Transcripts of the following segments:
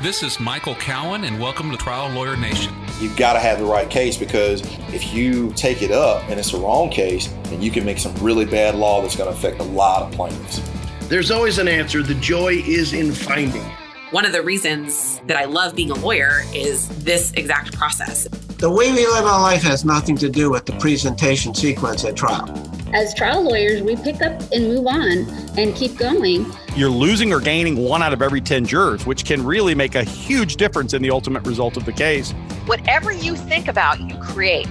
This is Michael Cowen, and welcome to Trial Lawyer Nation. You've got to have the right case, because if you take it up and it's the wrong case, then you can make some really bad law that's going to affect a lot of plaintiffs. There's always an answer. The joy is in finding. One of the reasons that I love being a lawyer is this exact process. The way we live our life has nothing to do with the presentation sequence at trial. As trial lawyers, we pick up and move on and keep going. You're losing or gaining one out of every 10 jurors, which can really make a huge difference in the ultimate result of the case. Whatever you think about, you create.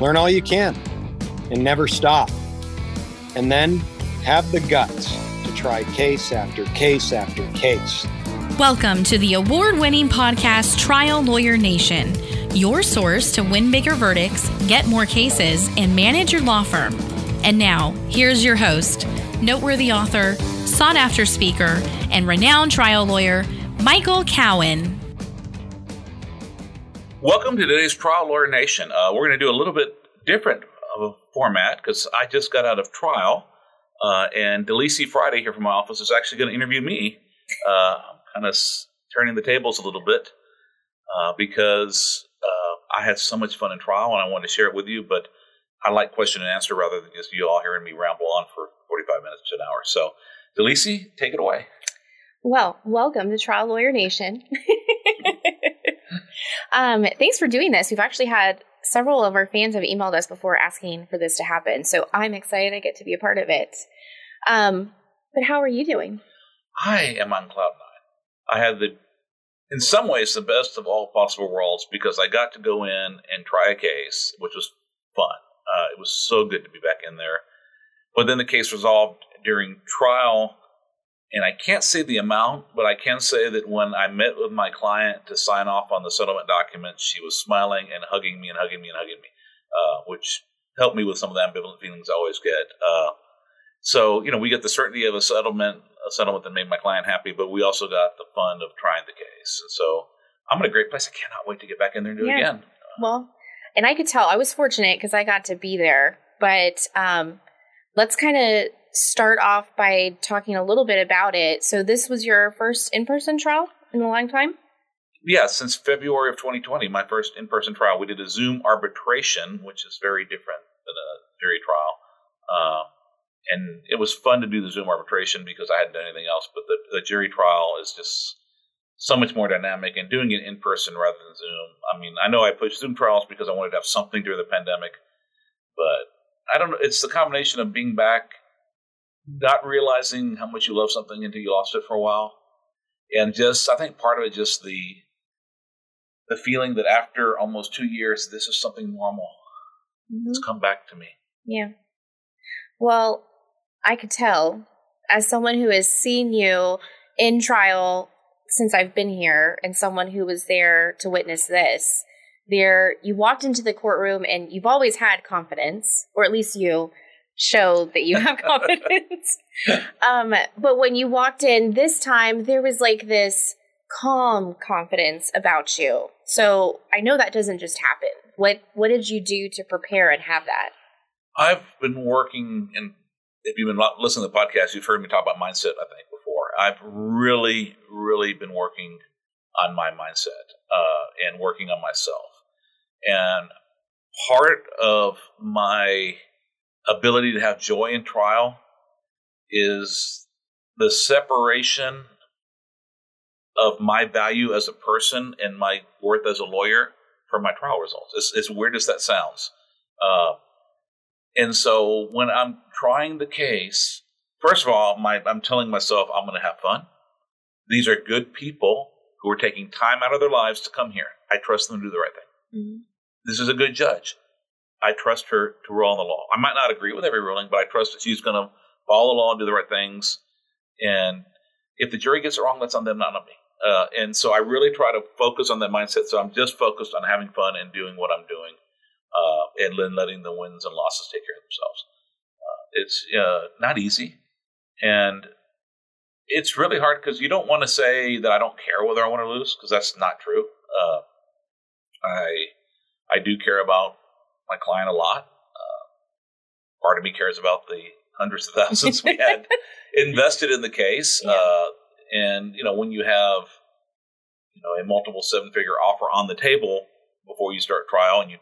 Learn all you can and never stop. And then have the guts to try case after case after case. Welcome to the award-winning podcast, Trial Lawyer Nation, your source to win bigger verdicts, get more cases, and manage your law firm. And now, here's your host, noteworthy author, sought-after speaker, and renowned trial lawyer, Michael Cowen. Welcome to today's Trial Lawyer Nation. We're going to do a little bit different of a format because I just got out of trial, and Delisi Friday here from my office is actually going to interview me. I'm kind of turning the tables a little bit because I had so much fun in trial, and I wanted to share it with you, but I like question and answer rather than just you all hearing me ramble on for 45 minutes to an hour. So, Delisi, take it away. Well, welcome to Trial Lawyer Nation. Thanks for doing this. We've actually had several of our fans have emailed us before asking for this to happen. So I'm excited I get to be a part of it. But how are you doing? I am on cloud nine. I had in some ways, the best of all possible worlds, because I got to go in and try a case, which was fun. It was so good to be back in there. But then the case resolved during trial, and I can't say the amount, but I can say that when I met with my client to sign off on the settlement documents, she was smiling and hugging me and hugging me and hugging me, which helped me with some of the ambivalent feelings I always get. So, you know, we get the certainty of a settlement that made my client happy, but we also got the fun of trying the case. And so I'm in a great place. I cannot wait to get back in there and do it again. Well, and I could tell I was fortunate because I got to be there, but let's kind of start off by talking a little bit about it. So this was your first in-person trial in a long time? Yeah, since February of 2020, my first in-person trial. We did a Zoom arbitration, which is very different than a jury trial. And it was fun to do the Zoom arbitration because I hadn't done anything else. But the jury trial is just so much more dynamic, and doing it in person rather than Zoom. I mean, I know I pushed Zoom trials because I wanted to have something during the pandemic. But I don't know. It's the combination of being back, not realizing how much you love something until you lost it for a while. And just, I think part of it, just the feeling that after almost 2 years, this is something normal. Mm-hmm. It's come back to me. Yeah. Well, I could tell, as someone who has seen you in trial since I've been here and someone who was there to witness this, you walked into the courtroom and you've always had confidence, or at least you show that you have confidence. But when you walked in this time, there was like this calm confidence about you. So I know that doesn't just happen. What did you do to prepare and have that? I've been working, and if you've been listening to the podcast, you've heard me talk about mindset, I think, before. I've really, really been working on my mindset and working on myself. And part of my ability to have joy in trial is the separation of my value as a person and my worth as a lawyer from my trial results. As weird as that sounds. And so when I'm trying the case, first of all, I'm telling myself I'm going to have fun. These are good people who are taking time out of their lives to come here. I trust them to do the right thing. Mm-hmm. This is a good judge. I trust her to rule on the law. I might not agree with every ruling, but I trust that she's going to follow the law and do the right things. And if the jury gets it wrong, that's on them, not on me. And so I really try to focus on that mindset. So I'm just focused on having fun and doing what I'm doing. And then letting the wins and losses take care of themselves. It's not easy. And it's really hard because you don't want to say that I don't care whether I want to lose, because that's not true. I do care about my client a lot. Part of me cares about the hundreds of thousands we had invested in the case. Yeah. And, you know, when you have a multiple seven-figure offer on the table before you start trial, and your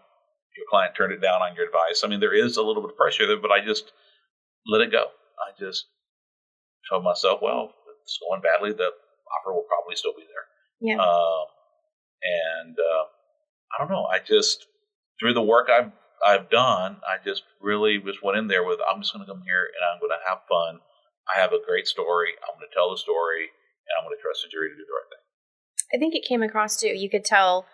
client turned it down on your advice. I mean, there is a little bit of pressure there, but I just let it go. I just told myself, well, if it's going badly, the offer will probably still be there. Yeah. I don't know. I just, through the work I've done, I just really just went in there with, I'm just going to come here and I'm going to have fun. I have a great story. I'm going to tell the story, and I'm going to trust the jury to do the right thing. I think it came across too. You could tell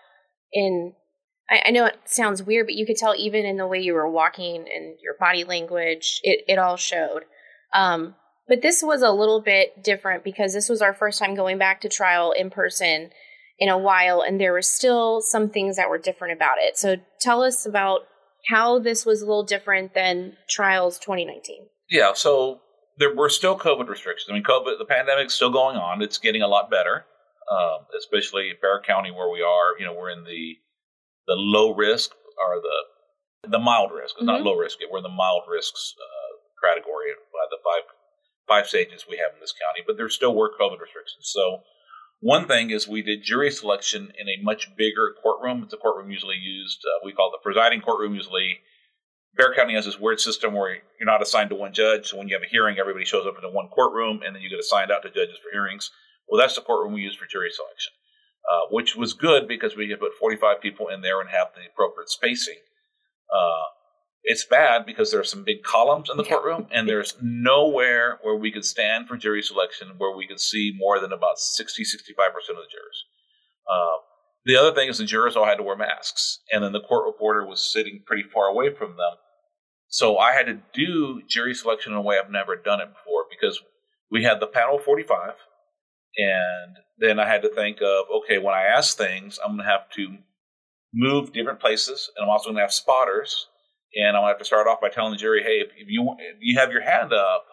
I know it sounds weird, but you could tell even in the way you were walking and your body language, it all showed. But this was a little bit different because this was our first time going back to trial in person in a while, and there were still some things that were different about it. So tell us about how this was a little different than trials 2019. Yeah, so there were still COVID restrictions. I mean, the pandemic's still going on. It's getting a lot better, especially in Bexar County where we are. We're in the low risk or the mild risk. It's mm-hmm. not low risk. We're in the mild risks category by the five stages we have in this county, but there still were COVID restrictions. So one thing is we did jury selection in a much bigger courtroom. It's a courtroom usually used, we call it the presiding courtroom usually. Bexar County has this weird system where you're not assigned to one judge. So when you have a hearing, everybody shows up into one courtroom, and then you get assigned out to judges for hearings. Well, that's the courtroom we use for jury selection. Which was good because we could put 45 people in there and have the appropriate spacing. It's bad because there are some big columns in the courtroom, and there's nowhere where we could stand for jury selection where we could see more than about 65% of the jurors. The other thing is the jurors all had to wear masks, and then the court reporter was sitting pretty far away from them. So I had to do jury selection in a way I've never done it before because we had the panel of 45. And then I had to think of, okay, when I ask things, I'm going to have to move different places, and I'm also going to have spotters, and I'm going to have to start off by telling the jury, hey, if you have your hand up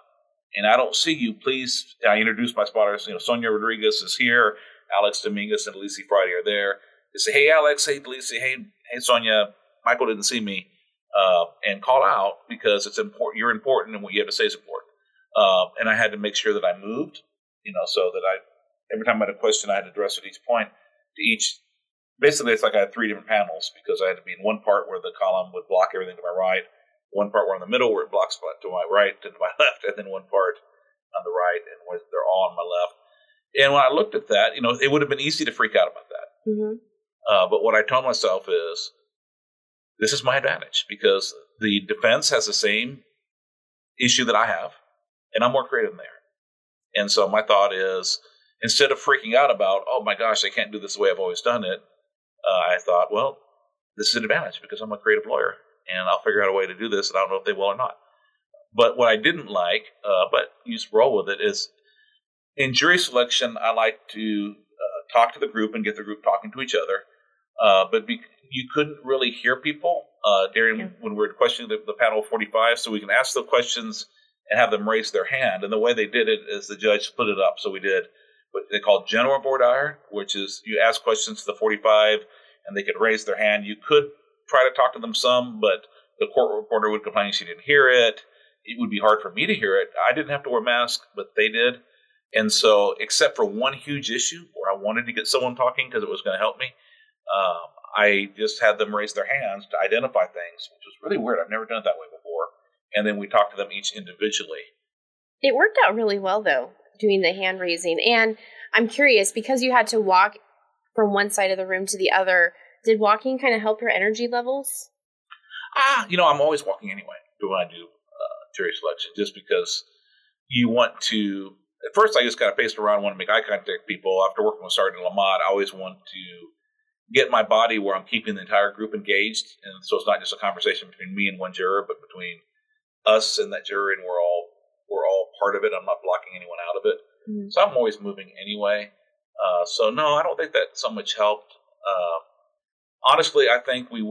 and I don't see you, please, I introduce my spotters, Sonia Rodriguez is here, Alex Dominguez and Delisi Friday are there. They say, hey, Alex, hey, Delisi, hey, Sonia, Michael didn't see me, and call out because it's important, you're important, and what you have to say is important. And I had to make sure that I moved, so that every time I had a question, I had to address at each point to each. Basically, it's like I had three different panels because I had to be in one part where the column would block everything to my right, one part where in the middle where it blocks to my right and to my left, and then one part on the right and where they're all on my left. And when I looked at that, it would have been easy to freak out about that. Mm-hmm. But what I told myself is, this is my advantage because the defense has the same issue that I have, and I'm more creative than they are. And so my thought is, instead of freaking out about, oh my gosh, I can't do this the way I've always done it, I thought, well, this is an advantage because I'm a creative lawyer and I'll figure out a way to do this, and I don't know if they will or not. But what I didn't like, but you just roll with it, is in jury selection, I like to talk to the group and get the group talking to each other. But you couldn't really hear people when we were questioning the panel of 45, so we can ask the questions and have them raise their hand. And the way they did it is the judge split it up. So we did what they call general voir dire, which is you ask questions to the 45 and they could raise their hand. You could try to talk to them some, but the court reporter would complain she didn't hear it. It would be hard for me to hear it. I didn't have to wear a mask, but they did. And so except for one huge issue where I wanted to get someone talking because it was going to help me, I just had them raise their hands to identify things, which was really weird. I've never done it that way before. And then we talked to them each individually. It worked out really well, though, doing the hand raising. And I'm curious, because you had to walk from one side of the room to the other, did walking kind of help your energy levels? I'm always walking anyway when I do jury selection, just because you want to. At first, I just kind of paced around and want to make eye contact with people. After working with Sergeant Lamott, I always want to get my body where I'm keeping the entire group engaged. And so it's not just a conversation between me and one juror, but between us and that juror, and we're all part of it. I'm not blocking anyone out of it. Mm-hmm. So I'm always moving anyway. So no, I don't think that so much helped. Honestly, I think we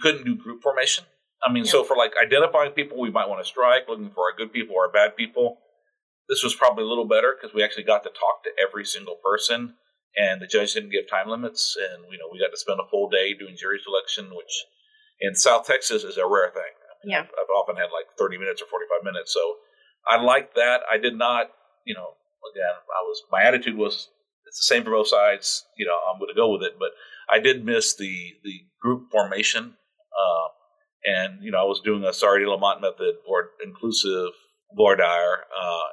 couldn't do group formation. I mean, So for like identifying people we might want to strike, looking for our good people or our bad people, this was probably a little better because we actually got to talk to every single person, and the judge didn't give time limits. And, we got to spend a full day doing jury selection, which in South Texas is a rare thing. Yeah. I've often had like 30 minutes or 45 minutes. So I liked that. I did not, again, my attitude was it's the same for both sides. You know, I'm going to go with it. But I did miss the group formation. And, you know, I was doing a Sardi Lamont method or inclusive voir dire,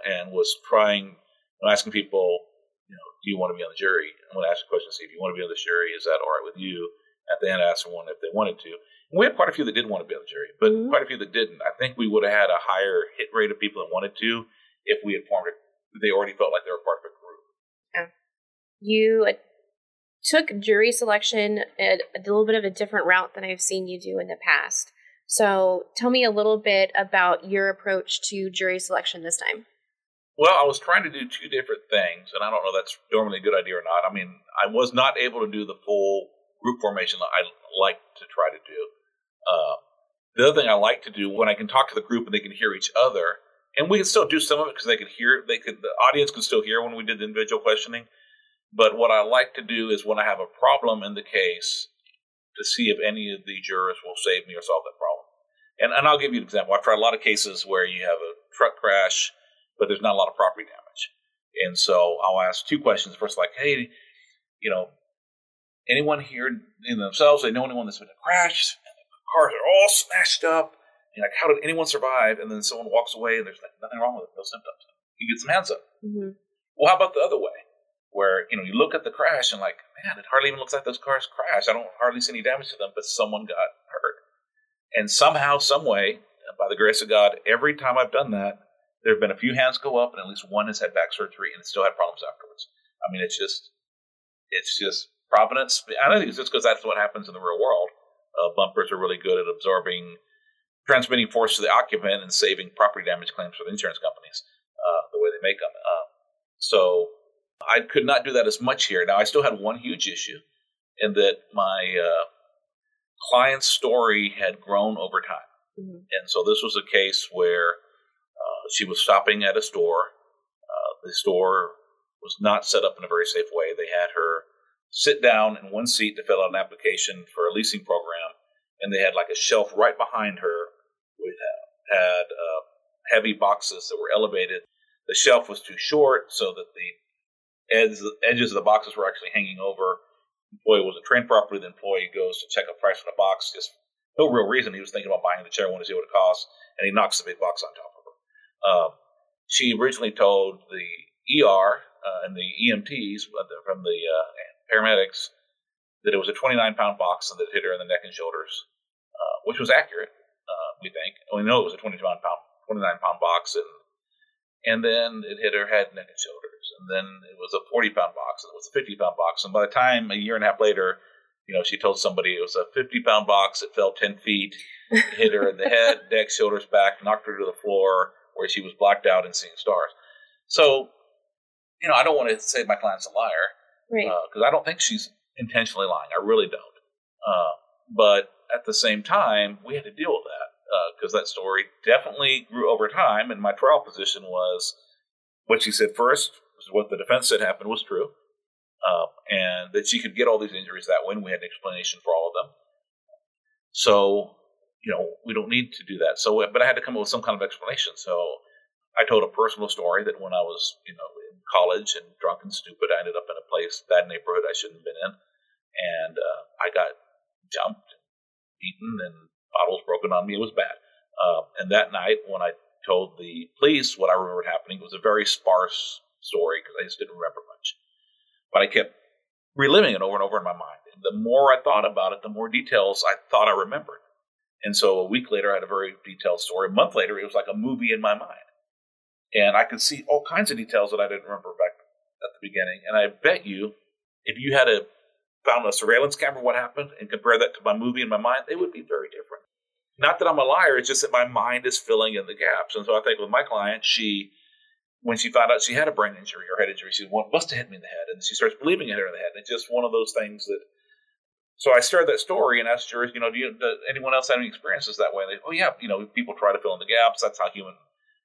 and was trying, when asking people, you know, do you want to be on the jury? I'm going to ask a question, see if you want to be on the jury, is that all right with you? At the end, I asked someone if they wanted to. And we had quite a few that did want to be on the jury, but quite a few that didn't. I think we would have had a higher hit rate of people that wanted to if we had formed it. They already felt like they were part of a group. Yeah. You took jury selection a little bit of a different route than I've seen you do in the past. So tell me a little bit about your approach to jury selection this time. Well, I was trying to do two different things, and I don't know if that's normally a good idea or not. I mean, I was not able to do the full group formation that I like to try to do. The other thing I like to do, when I can talk to the group and they can hear each other, and we can still do some of it because they could hear, the audience could still hear when we did the individual questioning. But what I like to do is when I have a problem in the case, to see if any of the jurors will save me or solve that problem. And I'll give you an example. I've tried a lot of cases where you have a truck crash, but there's not a lot of property damage. And so I'll ask two questions. First, like, hey, you know, anyone here in themselves, they know anyone that's been in a crash? And the cars are all smashed up. And like, how did anyone survive? And then someone walks away and there's like nothing wrong with it, no symptoms. You get some hands up. Mm-hmm. Well, how about the other way? Where, you know, you look at the crash and like, man, it hardly even looks like those cars crashed. I don't hardly see any damage to them, but someone got hurt. And somehow, some way, by the grace of God, every time I've done that, there have been a few hands go up, and at least one has had back surgery and still had problems afterwards. I mean, it's just providence. I don't think it's just because that's what happens in the real world. Bumpers are really good at absorbing, transmitting force to the occupant and saving property damage claims for the insurance companies the way they make them. So I could not do that as much here. Now, I still had one huge issue in that my client's story had grown over time. Mm-hmm. And so this was a case where she was shopping at a store. The store was not set up in a very safe way. They had her sit down in one seat to fill out an application for a leasing program. And they had like a shelf right behind her with had heavy boxes that were elevated. The shelf was too short so that the edges of the boxes were actually hanging over. Employee wasn't trained properly. The employee goes to check a price on a box. Just no real reason. He was thinking about buying the chair, wanted to see what it costs, and he knocks the big box on top of her. She originally told the ER and the EMTs from the paramedics that it was a 29-pound box and that it hit her in the neck and shoulders, which was accurate, we think. We know it was a 29-pound box, and then it hit her head, neck, and shoulders. And then it was a 40-pound box, and it was a 50-pound box. And by the time a year and a half later, you know, she told somebody it was a 50-pound box. It fell 10 feet, hit her in the head, neck, shoulders, back, knocked her to the floor where she was blacked out and seeing stars. So, you know, I don't want to say my client's a liar because I don't think she's intentionally lying. I really don't. But at the same time, we had to deal with that. Because that story definitely grew over time, and my trial position was what she said first, what the defense said happened was true, and that she could get all these injuries that way, and we had an explanation for all of them. So, you know, we don't need to do that. So, but I had to come up with some kind of explanation. So I told a personal story that when I was, you know, in college and drunk and stupid, I ended up in a place, bad neighborhood I shouldn't have been in, and I got jumped, beaten, and bottles broken on me. It was bad. And that night when I told the police what I remembered happening, it was a very sparse story because I just didn't remember much. But I kept reliving it over and over in my mind. And the more I thought about it, the more details I thought I remembered. And so a week later, I had a very detailed story. A month later, it was like a movie in my mind. And I could see all kinds of details that I didn't remember back at the beginning. And I bet you, if you had found a surveillance camera, what happened, and compare that to my movie in my mind, they would be very different. Not that I'm a liar, it's just that my mind is filling in the gaps. And so I think with my client, when she found out she had a brain injury or head injury, she said, well, it must have hit me in the head. And she starts believing it hit her in the head. And it's just one of those things that, so I started that story and asked jurors, you know, does anyone else have any experiences that way? And they, oh yeah, you know, people try to fill in the gaps. That's how human,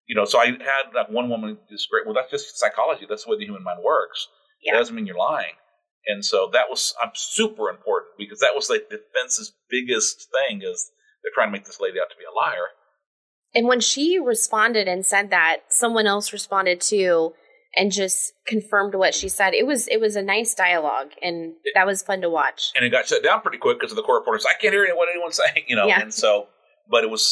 you know, so I had that one woman who's great. Well, that's just psychology. That's the way the human mind works. Yeah. It doesn't mean you're lying. And so that was super important because that was like defense's biggest thing is they're trying to make this lady out to be a liar. And when she responded and said that, someone else responded too. and just confirmed what she said. It was a nice dialogue, and that was fun to watch. And it got shut down pretty quick because of the court reporters. I can't hear what anyone's saying, you know. Yeah. And so, but it was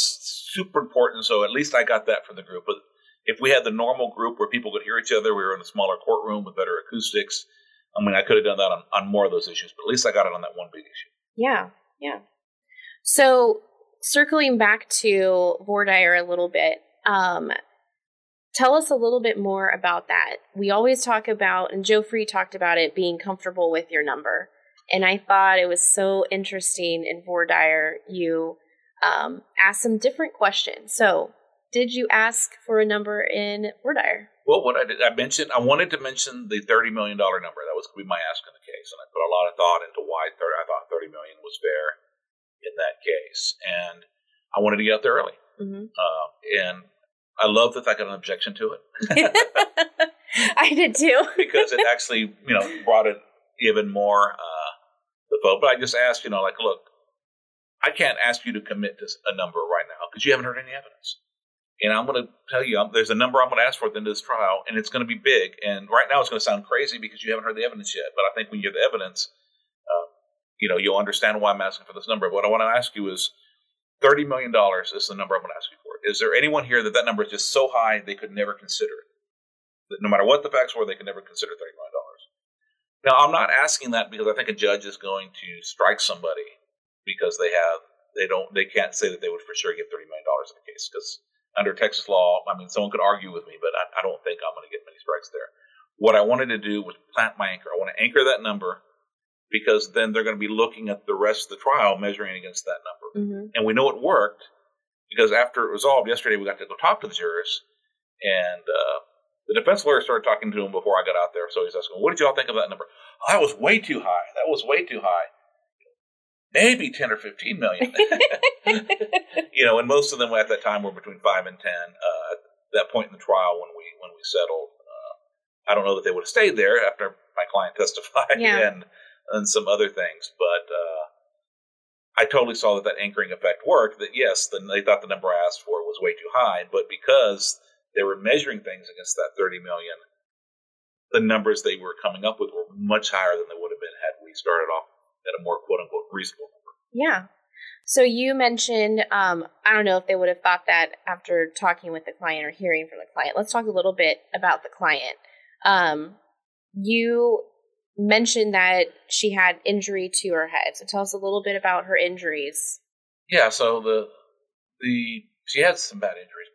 super important. So at least I got that from the group. But if we had the normal group where people could hear each other, we were in a smaller courtroom with better acoustics. I mean, I could have done that on more of those issues, but at least I got it on that one big issue. Yeah, yeah. So circling back to voir dire a little bit, tell us a little bit more about that. We always talk about, and Joe Free talked about it, being comfortable with your number. And I thought it was so interesting in voir dire, you asked some different questions. So did you ask for a number in voir dire? Well, what I did, I wanted to mention the $30 million number. That was going to be my ask in the case. And I put a lot of thought into why I thought $30 million was fair in that case. And I wanted to get out there early. Mm-hmm. And I love that I got an objection to it. I did too. Because it actually, you know, brought it even more the vote. But I just asked, you know, like, look, I can't ask you to commit to a number right now because you haven't heard any evidence. And I'm going to tell you, there's a number I'm going to ask for at the end of this trial, and it's going to be big. And right now it's going to sound crazy because you haven't heard the evidence yet. But I think when you have the evidence, you know, you'll understand why I'm asking for this number. But what I want to ask you is $30 million is the number I'm going to ask you for. Is there anyone here that number is just so high they could never consider it? That no matter what the facts were, they could never consider $30 million. Now, I'm not asking that because I think a judge is going to strike somebody because they can't say that they would for sure give $30 million in a case because under Texas law, I mean, someone could argue with me, but I don't think I'm going to get many strikes there. What I wanted to do was plant my anchor. I want to anchor that number because then they're going to be looking at the rest of the trial measuring against that number. Mm-hmm. And we know it worked because after it resolved yesterday, we got to go talk to the jurors. And the defense lawyer started talking to him before I got out there. So he's asking, what did you all think of that number? Oh, that was way too high. That was way too high. Maybe 10 or 15 million. You know, and most of them at that time were between 5 and 10. At that point in the trial when we settled, I don't know that they would have stayed there after my client testified and some other things. But I totally saw that anchoring effect worked, that yes, they thought the number I asked for was way too high. But because they were measuring things against that 30 million, the numbers they were coming up with were much higher than they would have been had we started off at a more quote-unquote reasonable number. Yeah. So you mentioned, I don't know if they would have thought that after talking with the client or hearing from the client. Let's talk a little bit about the client. You mentioned that she had injury to her head. So tell us a little bit about her injuries. Yeah, so she had some bad injuries.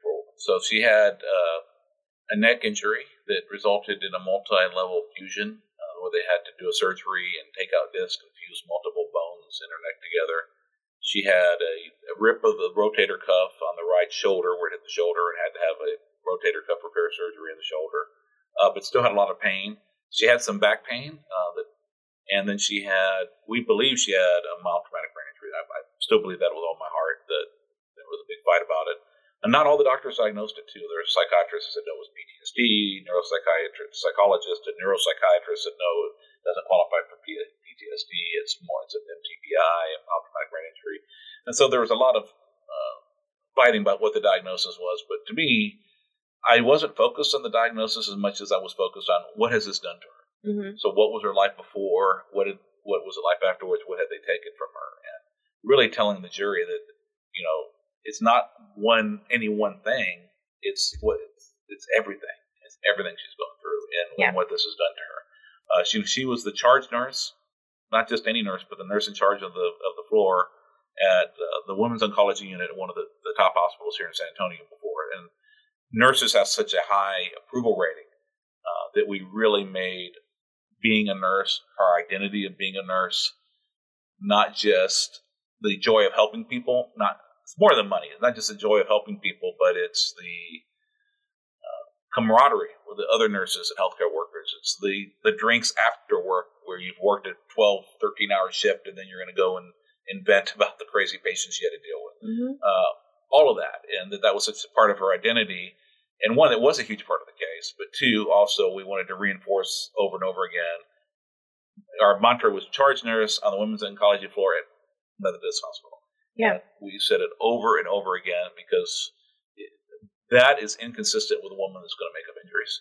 So she had a neck injury that resulted in a multi-level fusion where they had to do a surgery and take out disc and fuse multiple bones in her neck together. She had a rip of the rotator cuff on the right shoulder where it hit the shoulder and had to have a rotator cuff repair surgery in the shoulder, but still had a lot of pain. She had some back pain, and then we believe she had a mild traumatic brain injury. I still believe that with all my heart, that there was a big fight about it. And not all the doctors diagnosed it, too. There are psychiatrists that said no, it was PTSD, neuropsychiatrists, psychologists, and neuropsychiatrists said no, it doesn't qualify for PTSD. It's an MTBI, mild traumatic brain injury. And so there was a lot of fighting about what the diagnosis was. But to me, I wasn't focused on the diagnosis as much as I was focused on what has this done to her. Mm-hmm. So what was her life before? What was her life afterwards? What had they taken from her? And really telling the jury that, you know, it's not any one thing. It's everything. It's everything she's going through, and what this has done to her. She was the charge nurse, not just any nurse, but the nurse in charge of the floor at the Women's Oncology Unit at one of the top hospitals here in San Antonio before. And nurses have such a high approval rating that we really made being a nurse, our identity of being a nurse, not just the joy of helping people, It's more than money. It's not just the joy of helping people, but it's the camaraderie with the other nurses and healthcare workers. It's the drinks after work where you've worked a 12, 13-hour shift, and then you're going to go and vent about the crazy patients you had to deal with. Mm-hmm. All of that, and that was such a part of her identity. And one, it was a huge part of the case, but two, also we wanted to reinforce over and over again. Our mantra was charge nurse on the women's oncology floor at Methodist Hospital. Yeah, we said it over and over again because that is inconsistent with a woman that's going to make up injuries.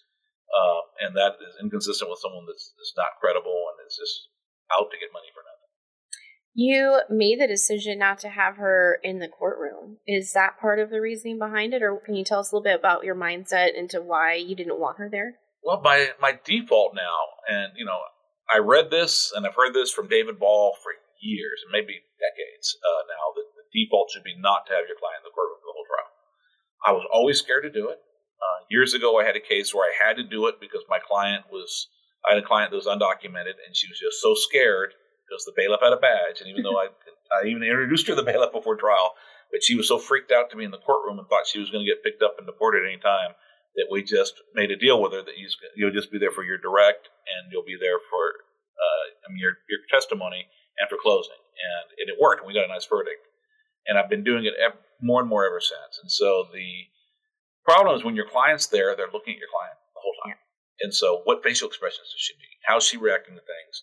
And that is inconsistent with someone that's not credible and is just out to get money for nothing. You made the decision not to have her in the courtroom. Is that part of the reasoning behind it? Or can you tell us a little bit about your mindset into why you didn't want her there? Well, by my default now, and, you know, I read this and I've heard this from David Ball for years, maybe decades now, that the default should be not to have your client in the courtroom for the whole trial. I was always scared to do it. Years ago, I had a case where I had to do it because I had a client that was undocumented, and she was just so scared because the bailiff had a badge. And even though I even introduced her to the bailiff before trial, but she was so freaked out to be in the courtroom and thought she was going to get picked up and deported at any time that we just made a deal with her that you'll just be there for your direct, and you'll be there for your testimony and for closing. And it worked. We got a nice verdict. And I've been doing it more and more ever since. And so the problem is when your client's there, they're looking at your client the whole time. And so what facial expressions is she making? How's she reacting to things?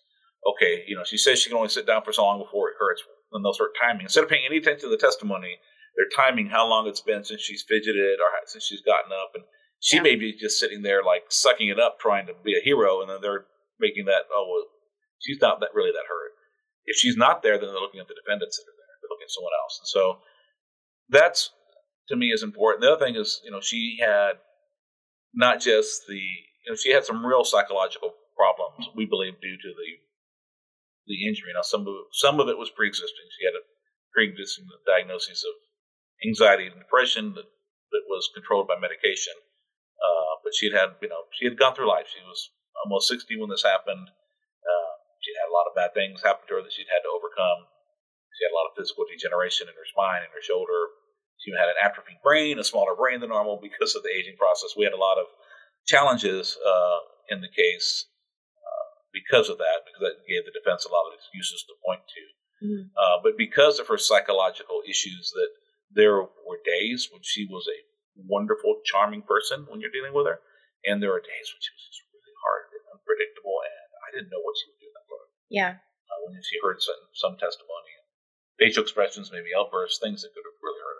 Okay, you know, she says she can only sit down for so long before it hurts, and they'll start timing. Instead of paying any attention to the testimony, they're timing how long it's been since she's fidgeted or since she's gotten up. And she may be just sitting there like sucking it up, trying to be a hero, and then they're making that, oh, well, she's not that really that hurt. If she's not there, then they're looking at the defendants that are there. They're looking at someone else. And so that's, to me, is important. The other thing is, you know, she had not just she had some real psychological problems, we believe, due to the injury. Now, some of it was pre-existing. She had a pre-existing diagnosis of anxiety and depression that was controlled by medication. But she had gone through life. She was almost 60 when this happened. She'd had a lot of bad things happen to her that she'd had to overcome. She had a lot of physical degeneration in her spine and her shoulder. She had an atrophied brain, a smaller brain than normal because of the aging process. We had a lot of challenges in the case because of that, because that gave the defense a lot of excuses to point to. Mm-hmm. But because of her psychological issues, that there were days when she was a wonderful, charming person when you're dealing with her, and there were days when she was just really hard and unpredictable, and I didn't know what she was doing. When she heard some testimony, facial expressions, maybe outbursts, things that could have really hurt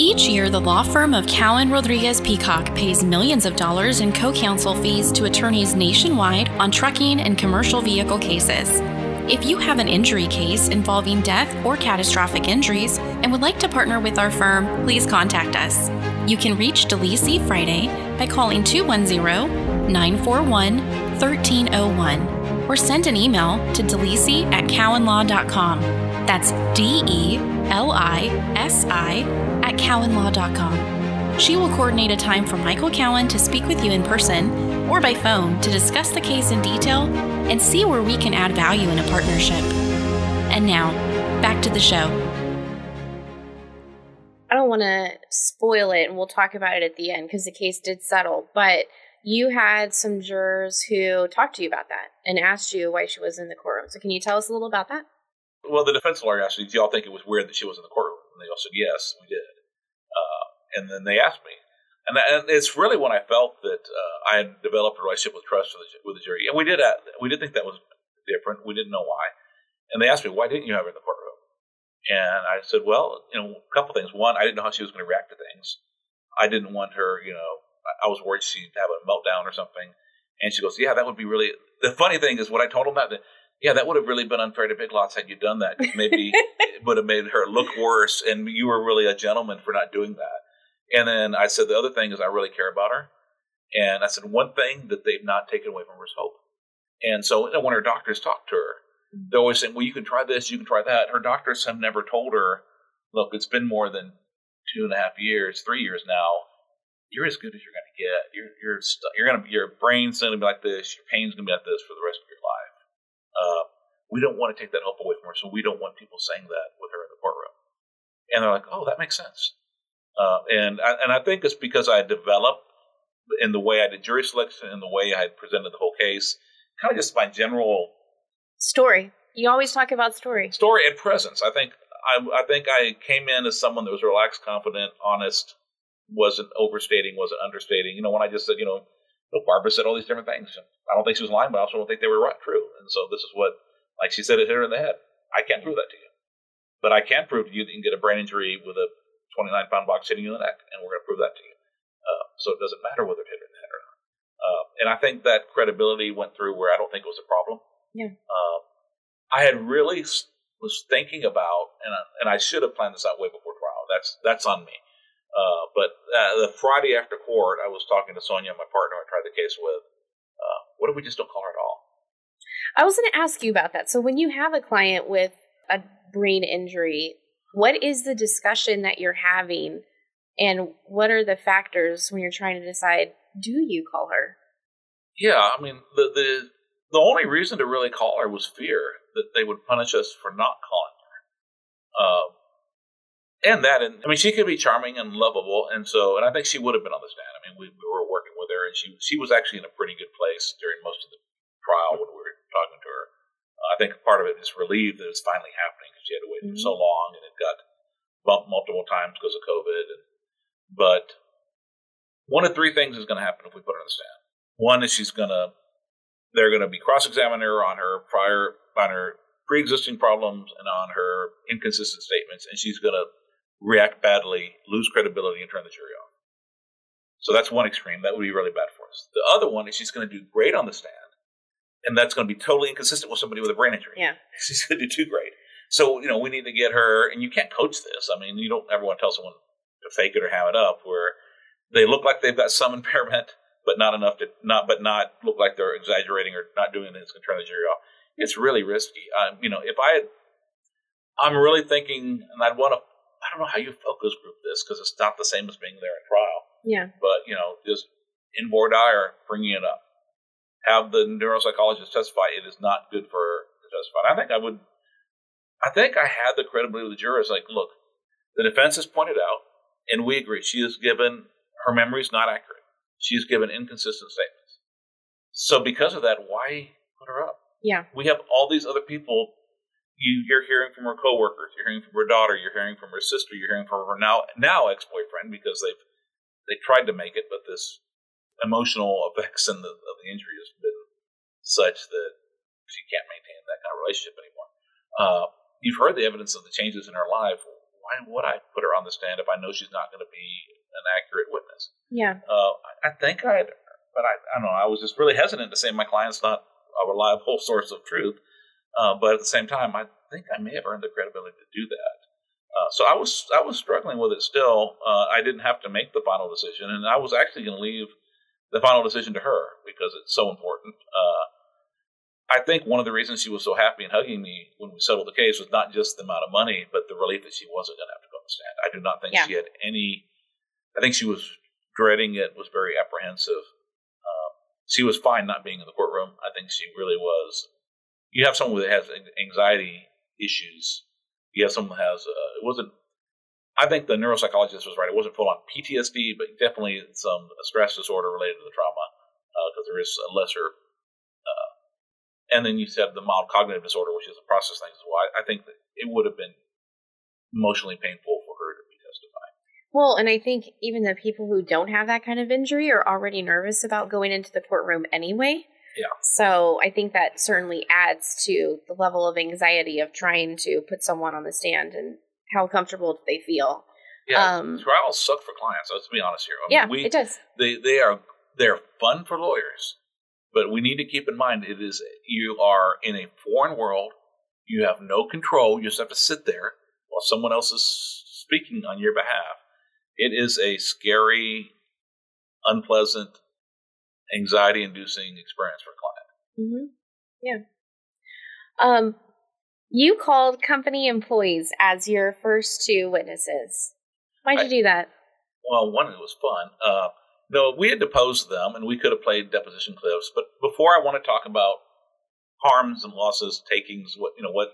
us. Each year, the law firm of Cowen Rodriguez Peacock pays millions of dollars in co-counsel fees to attorneys nationwide on trucking and commercial vehicle cases. If you have an injury case involving death or catastrophic injuries and would like to partner with our firm, please contact us. You can reach Delisi Friday by calling 210-941-1301 or send an email to delisi@cowenlaw.com. That's DELISI@cowenlaw.com. She will coordinate a time for Michael Cowen to speak with you in person or by phone to discuss the case in detail and see where we can add value in a partnership. And now, back to the show. I don't want to spoil it, and we'll talk about it at the end because the case did settle, but you had some jurors who talked to you about that and asked you why she was in the courtroom. So can you tell us a little about that? Well, the defense lawyer asked me, do y'all think it was weird that she was in the courtroom? And they all said, yes, we did. And then they asked me. And it's really when I felt that I had developed a relationship with trust with the jury. And we did think that was different. We didn't know why. And they asked me, why didn't you have her in the courtroom? And I said, well, you know, a couple things. One, I didn't know how she was going to react to things. I didn't want her, you know, I was worried she'd have a meltdown or something. And she goes, yeah, that would be really – the funny thing is what I told them that – yeah, that would have really been unfair to Big Lots had you done that. Maybe it would have made her look worse, and you were really a gentleman for not doing that. And then I said, the other thing is I really care about her. And I said, one thing that they've not taken away from her is hope. And so when her doctors talk to her, they're always saying, well, you can try this, you can try that. Her doctors have never told her, look, it's been more than 2.5 years, 3 years now. You're as good as you're going to get. Your brain's going to be like this. Your pain's going to be like this for the rest of your life. We don't want to take that hope away from her, so we don't want people saying that with her in the courtroom. And they're like, oh, that makes sense. And I think it's because I developed in the way I did jury selection, in the way I presented the whole case, kind of just my general story. You always talk about story. Story and presence. I think I came in as someone that was relaxed, confident, honest, wasn't overstating, wasn't understating. You know, when I just said, you know, Barbara said all these different things. I don't think she was lying, but I also don't think they were true. And so this is what, like she said, it hit her in the head. I can't prove that to you. But I can prove to you that you can get a brain injury with a 29-pound box hitting you in the neck, and we're going to prove that to you. So it doesn't matter whether it hit her in the head or And I think that credibility went through where I don't think it was a problem. Yeah. I had really was thinking about, and I should have planned this out way before trial. That's on me. But the Friday after court, I was talking to Sonia, my partner I tried the case with. What if we just don't call her at all? I was going to ask you about that. So when you have a client with a brain injury, what is the discussion that you're having, and what are the factors when you're trying to decide, do you call her? Yeah, I mean, the only reason to really call her was fear that they would punish us for not calling her. I mean, she could be charming and lovable, and I think she would have been on the stand. I mean, we were working with her, and she was actually in a pretty good place during most of the trial when we were talking to her. I think part of it is relieved that it's finally happening because she had to wait for so long, and it got bumped multiple times because of COVID. But one of three things is going to happen if we put her on the stand. One is they're going to be cross-examining her on her pre-existing problems and on her inconsistent statements, and she's going to react badly, lose credibility, and turn the jury off. So that's one extreme. That would be really bad for us. The other one is she's going to do great on the stand, and that's going to be totally inconsistent with somebody with a brain injury. Yeah. She's going to do too great. So, we need to get her, and you can't coach this. I mean, you don't ever want to tell someone to fake it or have it up where they look like they've got some impairment, but not enough to not look like they're exaggerating or not doing anything that's going to turn the jury off. It's really risky. I'm really thinking, and I'd want to, I don't know how you focus group this because it's not the same as being there in trial. Yeah. But, just in voir dire, bringing it up. Have the neuropsychologist testify. It is not good for her to testify. I think I had the credibility of the jurors. Like, look, the defense has pointed out, and we agree, her memory's not accurate. She's given inconsistent statements. So because of that, why put her up? Yeah. We have all these other people. You're hearing from her coworkers, you're hearing from her daughter, you're hearing from her sister, you're hearing from her now ex-boyfriend because they tried to make it, but this emotional effects of the injury has been such that she can't maintain that kind of relationship anymore. You've heard the evidence of the changes in her life. Why would I put her on the stand if I know she's not going to be an accurate witness? Yeah. I don't know. I was just really hesitant to say my client's not a reliable source of truth. But at the same time, I think I may have earned the credibility to do that. So I was struggling with it still. I didn't have to make the final decision, and I was actually going to leave the final decision to her because it's so important. I think one of the reasons she was so happy and hugging me when we settled the case was not just the amount of money, but the relief that she wasn't going to have to go on the stand. I do not think she had any. I think she was dreading it, was very apprehensive. She was fine not being in the courtroom. I think she really was. You have someone that has anxiety issues. You have someone that has it wasn't. I think the neuropsychologist was right. It wasn't full on PTSD, but definitely some stress disorder related to the trauma because there is a lesser. And then you said the mild cognitive disorder, which is a process thing as well. I think that it would have been emotionally painful for her to be testifying. Well, and I think even the people who don't have that kind of injury are already nervous about going into the courtroom anyway. Yeah. So I think that certainly adds to the level of anxiety of trying to put someone on the stand and how comfortable do they feel. Yeah, trials suck for clients. Let's be honest here. It does. They're fun for lawyers, but we need to keep in mind you are in a foreign world. You have no control. You just have to sit there while someone else is speaking on your behalf. It is a scary, unpleasant, anxiety-inducing experience for a client. Mm-hmm. Yeah. You called company employees as your first two witnesses. Why'd you do that? Well, one, it was fun. No, we had deposed them, and we could have played deposition clips. But before I want to talk about harms and losses, takings, what the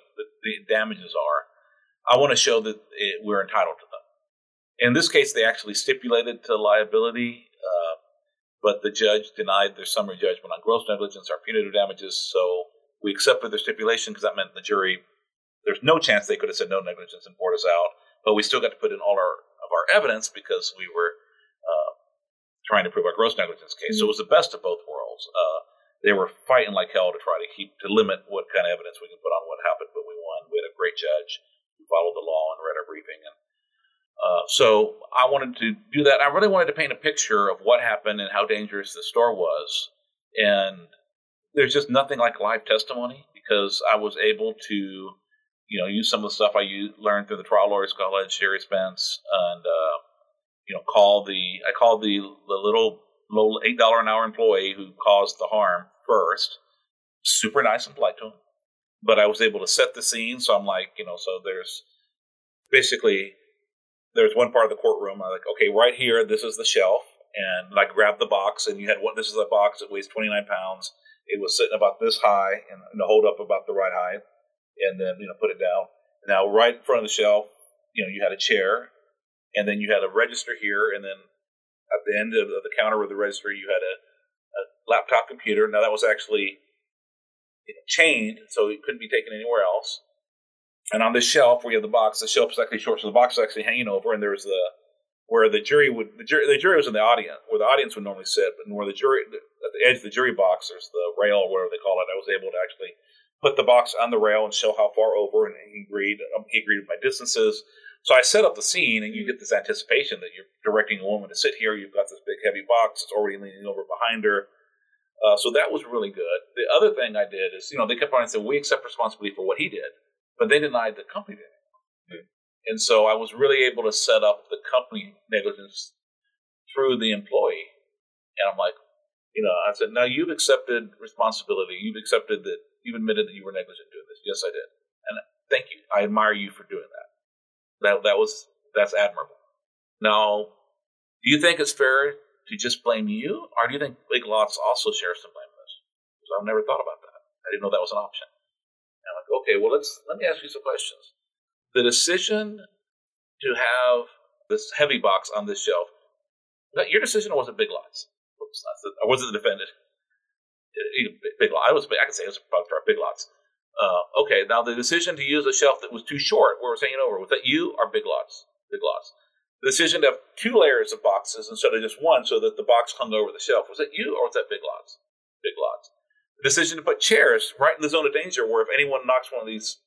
damages are, I want to show that we're entitled to them. In this case, they actually stipulated to liability. But the judge denied their summary judgment on gross negligence or punitive damages, so we accepted their stipulation because that meant the jury, there's no chance they could have said no negligence and poured us out, but we still got to put in all of our evidence because we were trying to prove our gross negligence case. Mm-hmm. So it was the best of both worlds. They were fighting like hell to try to limit what kind of evidence we could put on what happened, but we won. We had a great judge who followed the law and read our briefing. So I wanted to do that. I really wanted to paint a picture of what happened and how dangerous the store was. And there's just nothing like live testimony, because I was able to, use some of the stuff I learned through the Trial Lawyers College, Jerry Spence, and I called the little $8 an hour employee who caused the harm first. Super nice and polite to him. But I was able to set the scene. So I'm like, so there's one part of the courtroom. I'm like, okay, right here, this is the shelf. And I grabbed the box, and you had this is a box that weighs 29 pounds. It was sitting about this high and hold up about the right height, and then, put it down. Now, right in front of the shelf, you had a chair, and then you had a register here. And then at the end of the counter with the register, you had a laptop computer. Now, that was actually chained, so it couldn't be taken anywhere else. And on this shelf, we have the box. The shelf is actually short, so the box is actually hanging over. And there's the jury was in the audience, where the audience would normally sit, but where at the edge of the jury box, there's the rail, or whatever they call it. I was able to actually put the box on the rail and show how far over, and he agreed with my distances. So I set up the scene, and you get this anticipation that you're directing a woman to sit here. You've got this big, heavy box. It's already leaning over behind her. So that was really good. The other thing I did is, they kept on and said, we accept responsibility for what he did, but they denied the company did. Mm-hmm. And so I was really able to set up the company negligence through the employee. And I'm like, I said, now you've accepted responsibility. You've accepted that, you've admitted that you were negligent doing this. Yes, I did. And thank you. I admire you for doing that. That's admirable. Now, do you think it's fair to just blame you, or do you think Big Lots also shares some blame in this? Because I've never thought about that. I didn't know that was an option. And I'm like, okay, well, let me ask you some questions. The decision to have this heavy box on this shelf, that your decision, or was it Big Lots? Oops, or was it the defendant? Big Lots. I could say it was probably Big Lots. Okay, now the decision to use a shelf that was too short, where it was hanging over, was that you or Big Lots? Big Lots. The decision to have two layers of boxes instead of just one, so that the box hung over the shelf, was that you or was that Big Lots? Big Lots. The decision to put chairs right in the zone of danger, where if anyone knocks one of these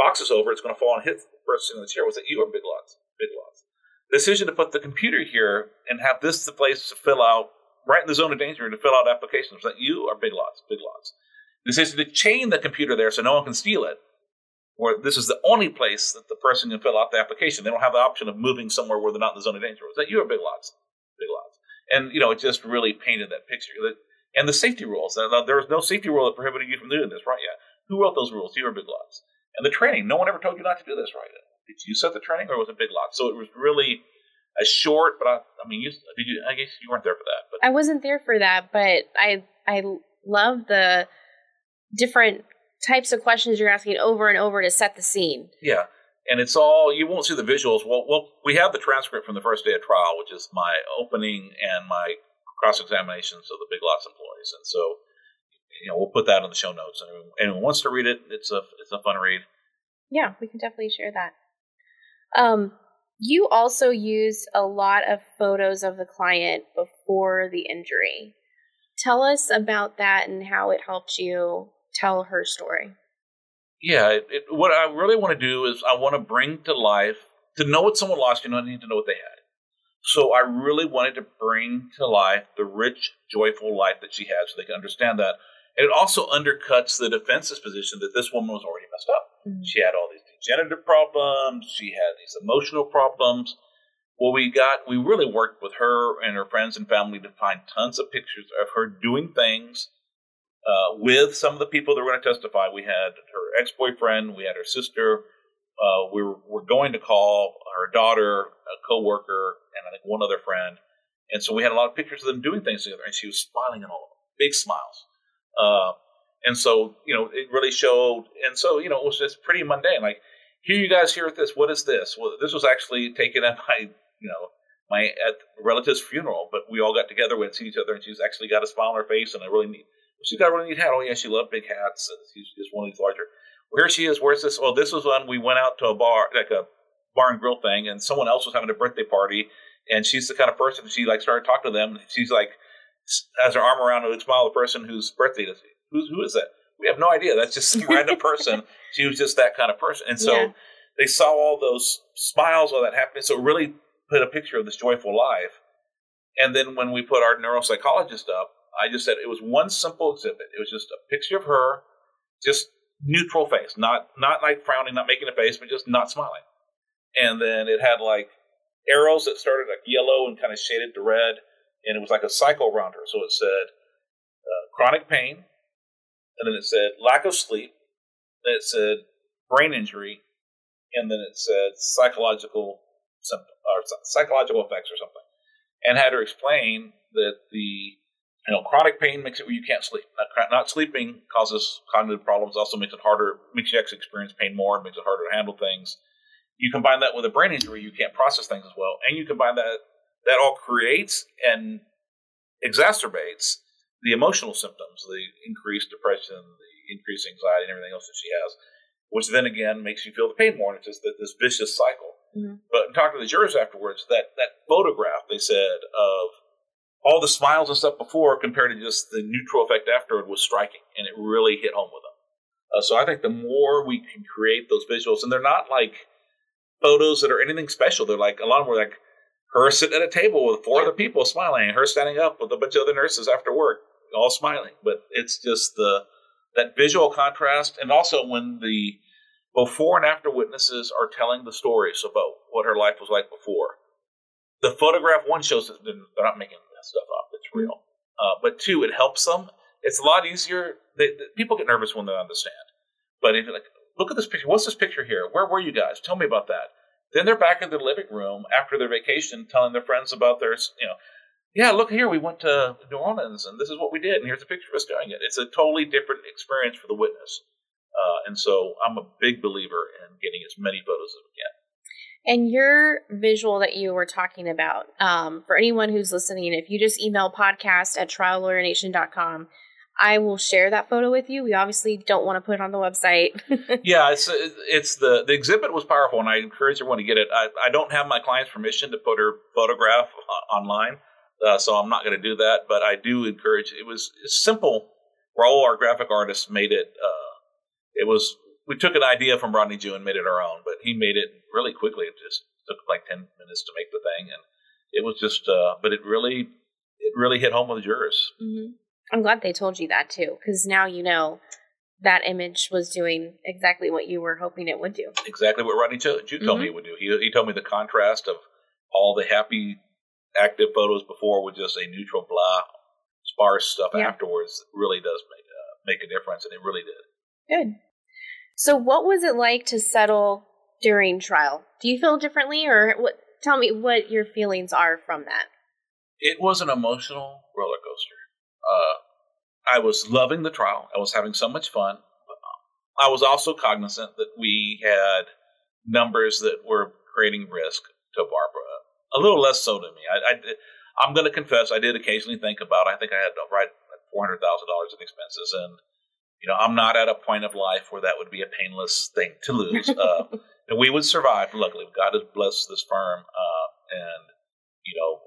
boxes over, it's going to fall and hit the person in the chair, was that you or Big Lots? Big Lots. The decision to put the computer here and have this the place to fill out, right in the zone of danger, to fill out applications, was that you or Big Lots? Big Lots. The decision to chain the computer there so no one can steal it, where this is the only place that the person can fill out the application. They don't have the option of moving somewhere where they're not in the zone of danger. Was that you or Big Lots? Big Lots. And, it just really painted that picture. And the safety rules. Now, there was no safety rule that prohibited you from doing this, right? Yeah. Who wrote those rules? You or Big Lots? And the training. No one ever told you not to do this, right? Did you set the training, or was it Big Lots? So it was really a short, but I guess you weren't there for that. But I wasn't there for that, but I love the different types of questions you're asking over and over to set the scene. Yeah. And it's all, you won't see the visuals. Well, we have the transcript from the first day of trial, which is my opening and my cross-examinations of the Big Lots employees. And so, we'll put that in the show notes. And anyone wants to read it, it's a fun read. Yeah, we can definitely share that. You also used a lot of photos of the client before the injury. Tell us about that and how it helped you tell her story. Yeah, what I really want to do is I want to bring to life, to know what someone lost, you don't need to know what they had. So I really wanted to bring to life the rich, joyful life that she had, so they can understand that. And it also undercuts the defense's position that this woman was already messed up. Mm-hmm. She had all these degenerative problems. She had these emotional problems. Well, we really worked with her and her friends and family to find tons of pictures of her doing things. With some of the people that were going to testify. We had her ex-boyfriend, we had her sister, we were going to call her daughter, a co-worker, and I think one other friend. And so we had a lot of pictures of them doing things together, and she was smiling and all of them, big smiles. And so, it really showed, and so, it was just pretty mundane. Like, here you guys here at this, what is this? Well, this was actually taken at my at relative's funeral, but we all got together, we had seen each other, and she's actually got a smile on her face, and I really need. She's got a really neat hat. Oh, yeah, she loved big hats. And she's just one of these larger. Where she is, where's this? Oh, this was when we went out to a bar, like a bar and grill thing, and someone else was having a birthday party, and she's the kind of person, she, started talking to them. And she's, has her arm around and smile at the person whose birthday it is. Who is that? We have no idea. That's just some random person. She was just that kind of person. And so they saw all those smiles, all that happening. So it really put a picture of this joyful life. And then when we put our neuropsychologist up, I just said it was one simple exhibit. It was just a picture of her, just neutral face, not like frowning, not making a face, but just not smiling. And then it had like arrows that started like yellow and kind of shaded to red. And it was like a cycle around her. So it said chronic pain. And then it said lack of sleep. Then it said brain injury. And then it said psychological symptom, or psychological effects or something. And had her explain that the chronic pain makes it where you can't sleep. Not sleeping causes cognitive problems, also makes it harder, makes you actually experience pain more, makes it harder to handle things. You combine that with a brain injury, you can't process things as well. And you combine that all creates and exacerbates the emotional symptoms, the increased depression, the increased anxiety, and everything else that she has, which then again makes you feel the pain more. And it's just this vicious cycle. Mm-hmm. But talking to the jurors afterwards, that photograph, they said, of all the smiles and stuff before compared to just the neutral effect afterward was striking, and it really hit home with them. So I think the more we can create those visuals, and they're not like photos that are anything special. They're like a lot of more like her sitting at a table with four other people smiling, her standing up with a bunch of other nurses after work, all smiling. But it's just that visual contrast, and also when the before and after witnesses are telling the stories about what her life was like before. The photograph, one, shows that they're not making that stuff up. It's real. But two, it helps them. It's a lot easier. People get nervous when they understand. But if you're like, look at this picture. What's this picture here? Where were you guys? Tell me about that. Then they're back in their living room after their vacation telling their friends about their, yeah, look here. We went to New Orleans, and this is what we did, and here's a picture of us doing it. It's a totally different experience for the witness. And so I'm a big believer in getting as many photos as we can. And your visual that you were talking about, for anyone who's listening, if you just email podcast@triallawyernation.com, I will share that photo with you. We obviously don't want to put it on the website. Yeah, it's the exhibit was powerful, and I encourage everyone to get it. I don't have my client's permission to put her photograph online, so I'm not going to do that. But I do encourage. It's simple. Raul, our graphic artist, made it. We took an idea from Rodney Jew and made it our own, but he made it really quickly. It just took like 10 minutes to make the thing. And it was just, but it really hit home with the jurors. Mm-hmm. I'm glad they told you that too. 'Cause now, that image was doing exactly what you were hoping it would do. Exactly what Rodney Jew told me it would do. He told me the contrast of all the happy active photos before with just a neutral blah sparse stuff afterwards really does make a difference. And it really did. Good. So what was it like to settle during trial? Do you feel differently or what? Tell me what your feelings are from that. It was an emotional roller coaster. I was loving the trial. I was having so much fun. I was also cognizant that we had numbers that were creating risk to Barbara. A little less so to me. I'm going to confess I did occasionally think about, I think I had right $400,000 in expenses, and I'm not at a point of life where that would be a painless thing to lose. And we would survive. Luckily, God has blessed this firm. And,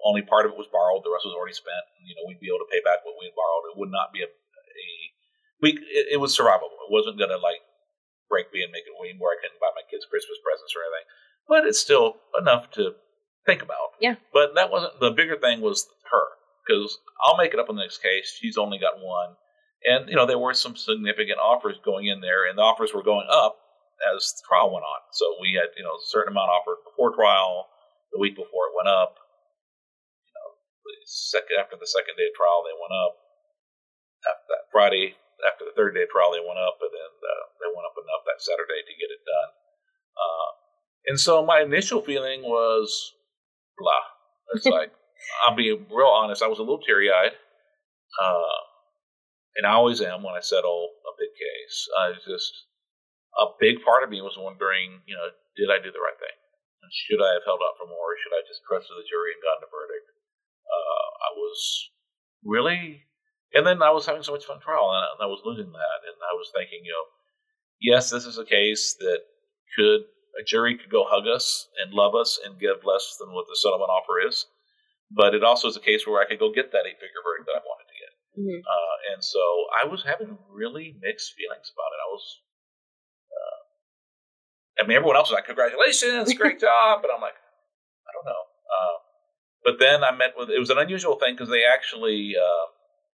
only part of it was borrowed. The rest was already spent. And, we'd be able to pay back what we had borrowed. It would not be it was survivable. It wasn't going to break me and make it where I couldn't buy my kids Christmas presents or anything. But it's still enough to think about. Yeah. But that wasn't, the bigger thing was her. Because I'll make it up on the next case. She's only got one. And, there were some significant offers going in there, and the offers were going up as the trial went on. So we had, a certain amount offered before trial, the week before it went up. After the second day of trial, they went up. After that Friday, after the third day of trial, they went up, and then they went up enough that Saturday to get it done. And so my initial feeling was, blah. It's like, I'll be real honest, I was a little teary-eyed. And I always am when I settle a big case. It's just a big part of me was wondering, did I do the right thing? And should I have held out for more? Or should I just trusted the jury and gotten a verdict? I was really, and then I was having so much fun trial, and I was losing that. And I was thinking, yes, this is a case that a jury could go hug us and love us and give less than what the settlement offer is. But it also is a case where I could go get that 8-figure verdict that I wanted. Mm-hmm. And so I was having really mixed feelings about it. Everyone else was like, congratulations, great job. But I'm like, I don't know. But then I met with, it was an unusual thing because they actually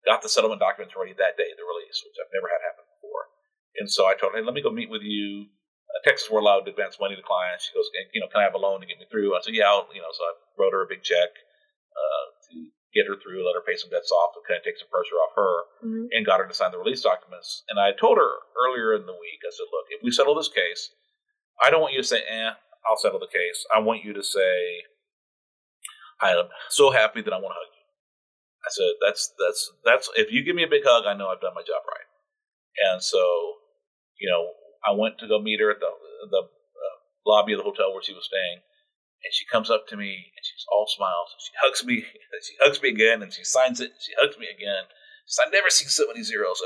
got the settlement documents ready that day, the release, which I've never had happen before. And so I told her, hey, let me go meet with you. Texas, we're allowed to advance money to clients. She goes, you know, can I have a loan to get me through? I said, yeah, so I wrote her a big check to get her through, let her pay some debts off, and kind of take some pressure off her, and got her to sign the release documents. And I told her earlier in the week, I said, look, if we settle this case, I don't want you to say, I'll settle the case. I want you to say, I am so happy that I want to hug you. I said, that's if you give me a big hug, I know I've done my job right. And so, I went to go meet her at the lobby of the hotel where she was staying. And she comes up to me, and she's all smiles. And she hugs me. And she hugs me again, and she signs it. And she hugs me again. Says, I've never seen so many zeros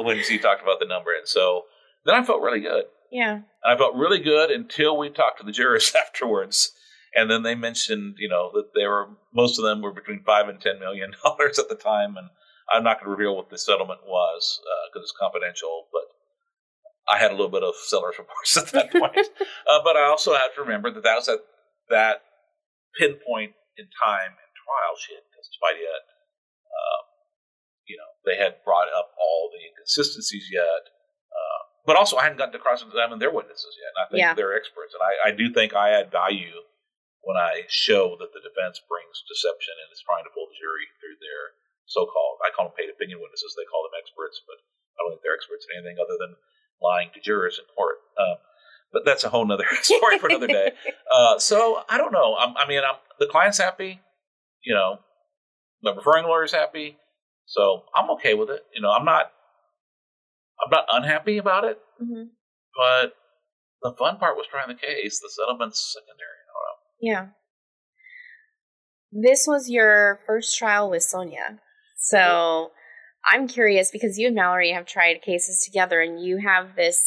when she talked about the number. And so then I felt really good. Yeah. And I felt really good until we talked to the jurors afterwards. And then they mentioned, that they were, most of them were between $5 and $10 million at the time. And I'm not going to reveal what the settlement was because it's confidential, but I had a little bit of seller's remorse at that point. But I also have to remember that was at that pinpoint in time in trial. She hadn't testified yet. They had brought up all the inconsistencies yet. But also, I hadn't gotten to cross-examine their witnesses yet. And I think they're experts. And I do think I add value when I show that the defense brings deception and is trying to pull the jury through their so-called, I call them paid opinion witnesses. They call them experts. But I don't think they're experts in anything other than lying to jurors in court, but that's a whole nother story for another day. So I don't know. I mean, the client's happy, the referring lawyer's happy, so I'm okay with it. I'm not unhappy about it. Mm-hmm. But the fun part was trying the case. The settlement's secondary. I don't know. Yeah. This was your first trial with Sonia, so. Yeah. I'm curious because you and Mallory have tried cases together and you have this,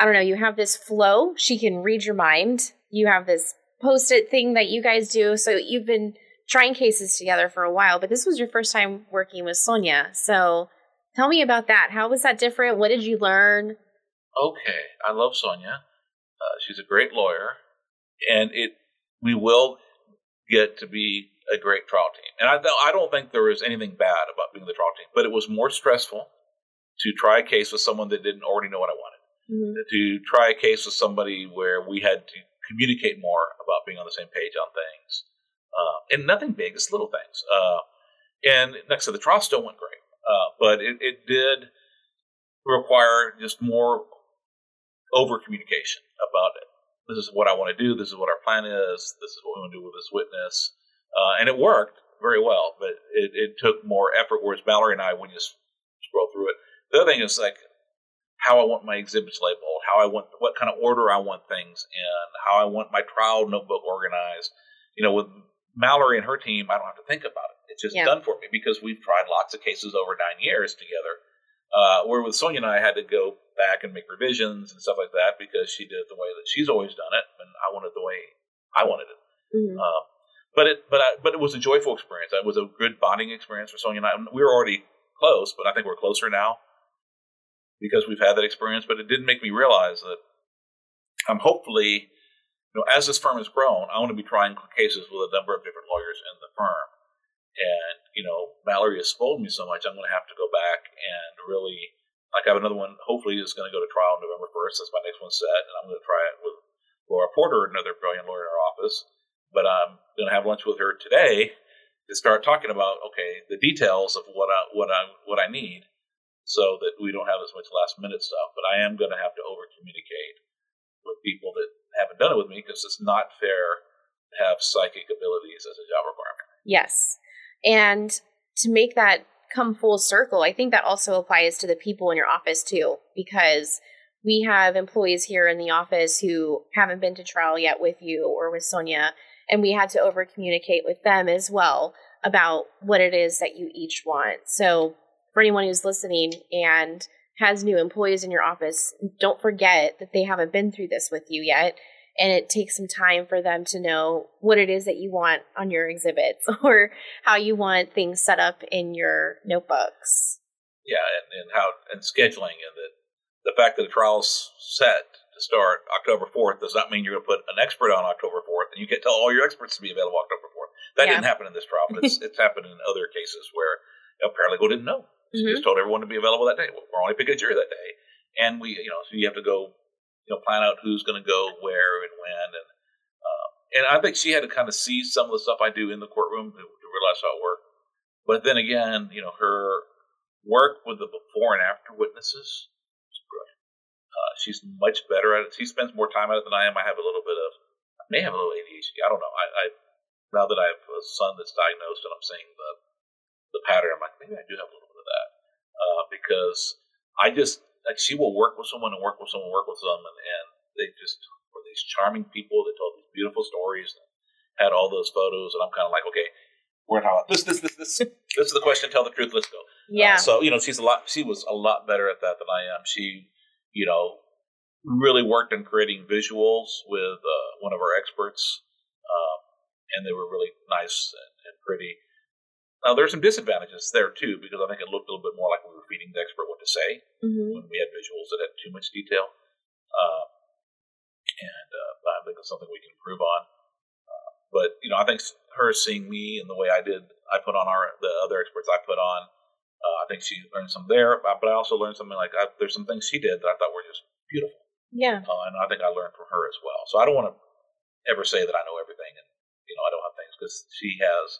you have this flow. She can read your mind. You have this post-it thing that you guys do. So you've been trying cases together for a while, but this was your first time working with Sonia. So tell me about that. How was that different? What did you learn? Okay. I love Sonia. She's a great lawyer and we will get to be a great trial team. And I don't think there was anything bad about being the trial team, but it was more stressful to try a case with someone that didn't already know what I wanted, to try a case with somebody where we had to communicate more about being on the same page on things. And nothing big, it's little things. And next to the trial still went great. But it did require just more over-communication about it. This is what I want to do. This is what our plan is. This is what we want to do with this witness. And it worked very well, but it took more effort, whereas Mallory and I, when you scroll through it, the other thing is like how I want my exhibits labeled, how I want, what kind of order I want things in, how I want my trial notebook organized. With Mallory and her team, I don't have to think about it. It's just done for me because we've tried lots of cases over 9 years together. Where with Sonia and I had to go back and make revisions and stuff like that because she did it the way that she's always done it, and I wanted it the way I wanted it. Mm-hmm. But it was a joyful experience. It was a good bonding experience for Sonia and I. We were already close, but I think we're closer now because we've had that experience. But it did make me realize that I'm hopefully, as this firm has grown, I want to be trying cases with a number of different lawyers in the firm. And, Mallory has spoiled me so much, I'm going to have to go back and really, like I have another one, hopefully is going to go to trial on November 1st. That's my next one set. And I'm going to try it with Laura Porter, another brilliant lawyer in our office. But I'm going to have lunch with her today to start talking about, the details of what I need so that we don't have as much last-minute stuff. But I am going to have to over-communicate with people that haven't done it with me because it's not fair to have psychic abilities as a job requirement. Yes. And to make that come full circle, I think that also applies to the people in your office, too, because we have employees here in the office who haven't been to trial yet with you or with Sonia. And we had to over-communicate with them as well about what it is that you each want. So for anyone who's listening and has new employees in your office, don't forget that they haven't been through this with you yet. And it takes some time for them to know what it is that you want on your exhibits or how you want things set up in your notebooks. Yeah, and scheduling and the fact that a trial's set to start October 4th does not mean you're going to put an expert on October 4th, and you can't tell all your experts to be available October 4th. That didn't happen in this trial, but it's happened in other cases where apparently we didn't know. So we just told everyone to be available that day. We're only picking a jury that day. And we, you know, so you have to go, you know, plan out who's going to go where and when. And I think she had to kind of see some of the stuff I do in the courtroom to realize how it worked. But then again, you know, her work with the before and after witnesses is brilliant. She's much better at it. She spends more time at it than I am. I may have a little ADHD. I don't know. I now that I have a son that's diagnosed and I'm seeing the pattern, I'm like, maybe I do have a little bit of that. Because I just, like, she will work with someone, and they just were these charming people that told these beautiful stories, and had all those photos, and I'm kind of like, okay, we're talking about this. This is the question. Tell the truth. Let's go. Yeah. So, you know, she was a lot better at that than I am. She, you know, really worked on creating visuals with one of our experts. And they were really nice and pretty. Now, there's some disadvantages there, too, because I think it looked a little bit more like we were feeding the expert what to say when we had visuals that had too much detail. And I think it's something we can improve on. But, you know, I think her seeing me and the way I put on the other experts I put on, I think she learned some there. But I also learned something like there's some things she did that I thought were just beautiful. Yeah. And I think I learned from her as well. So I don't want to ever say that I know everything. And, you know, I don't have things because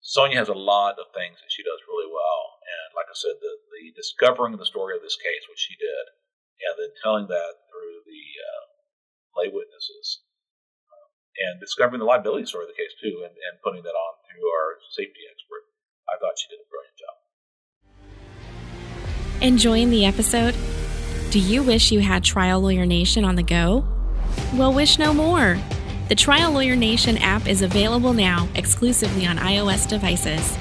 Sonia has a lot of things that she does really well. And like I said, the discovering the story of this case, which she did, and then telling that through the lay witnesses, and discovering the liability story of the case, too, and putting that on through our safety expert, I thought she did a brilliant job. Enjoying the episode? Do you wish you had Trial Lawyer Nation on the go? Well, wish no more. The Trial Lawyer Nation app is available now exclusively on iOS devices.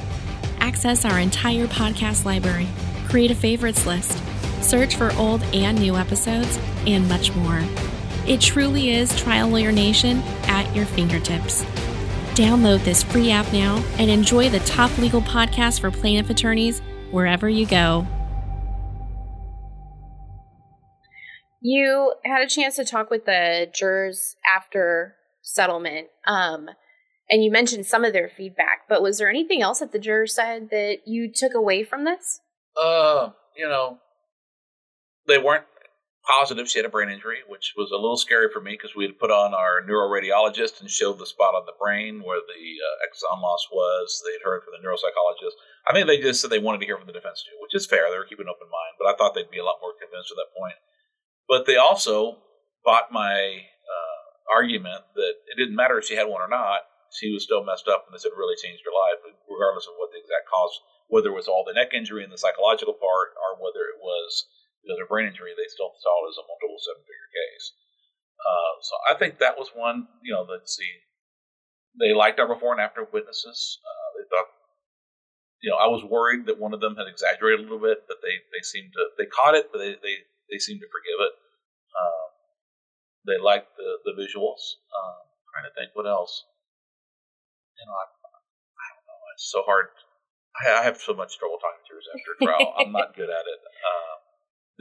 Access our entire podcast library, create a favorites list, search for old and new episodes, and much more. It truly is Trial Lawyer Nation at your fingertips. Download this free app now and enjoy the top legal podcast for plaintiff attorneys wherever you go. You had a chance to talk with the jurors after settlement, and you mentioned some of their feedback, but was there anything else that the jurors said that you took away from this? You know, they weren't positive she had a brain injury, which was a little scary for me because we had put on our neuroradiologist and showed the spot on the brain where the exon loss was. They'd heard from the neuropsychologist. I think they just said they wanted to hear from the defense too, which is fair. They were keeping an open mind, but I thought they'd be a lot more convinced at that point. But they also bought my argument that it didn't matter if she had one or not. She was still messed up, and this had really changed her life, regardless of what the exact cause, whether it was all the neck injury and the psychological part, or whether it was because of brain injury. They still saw it as a multiple seven-figure case. So I think that was one, you know, they liked our before and after witnesses. They thought, you know, I was worried that one of them had exaggerated a little bit, but they seemed to, they caught it, but they seemed to forgive it. They liked the visuals. I'm trying to think what else. You know, I don't know. It's so hard. I have so much trouble talking to jurors after a trial. I'm not good at it.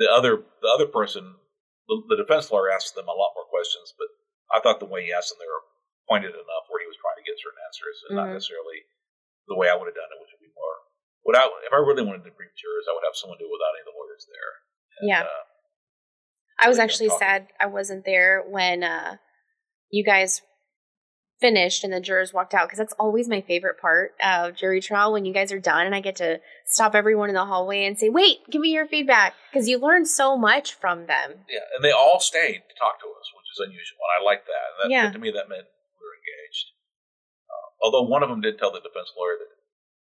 The other person, the defense lawyer, asked them a lot more questions, but I thought the way he asked them, they were pointed enough where he was trying to get certain answers, and not necessarily the way I would have done it, which would be more. If I really wanted to brief jurors, I would have someone do it without any of the lawyers there. And, yeah. I was actually sad I wasn't there when you guys finished and the jurors walked out, because that's always my favorite part of jury trial, when you guys are done and I get to stop everyone in the hallway and say, wait, give me your feedback, because you learn so much from them. Yeah, and they all stayed to talk to us, which is unusual, and I like that. And to me, that meant we were engaged. Although one of them did tell the defense lawyer that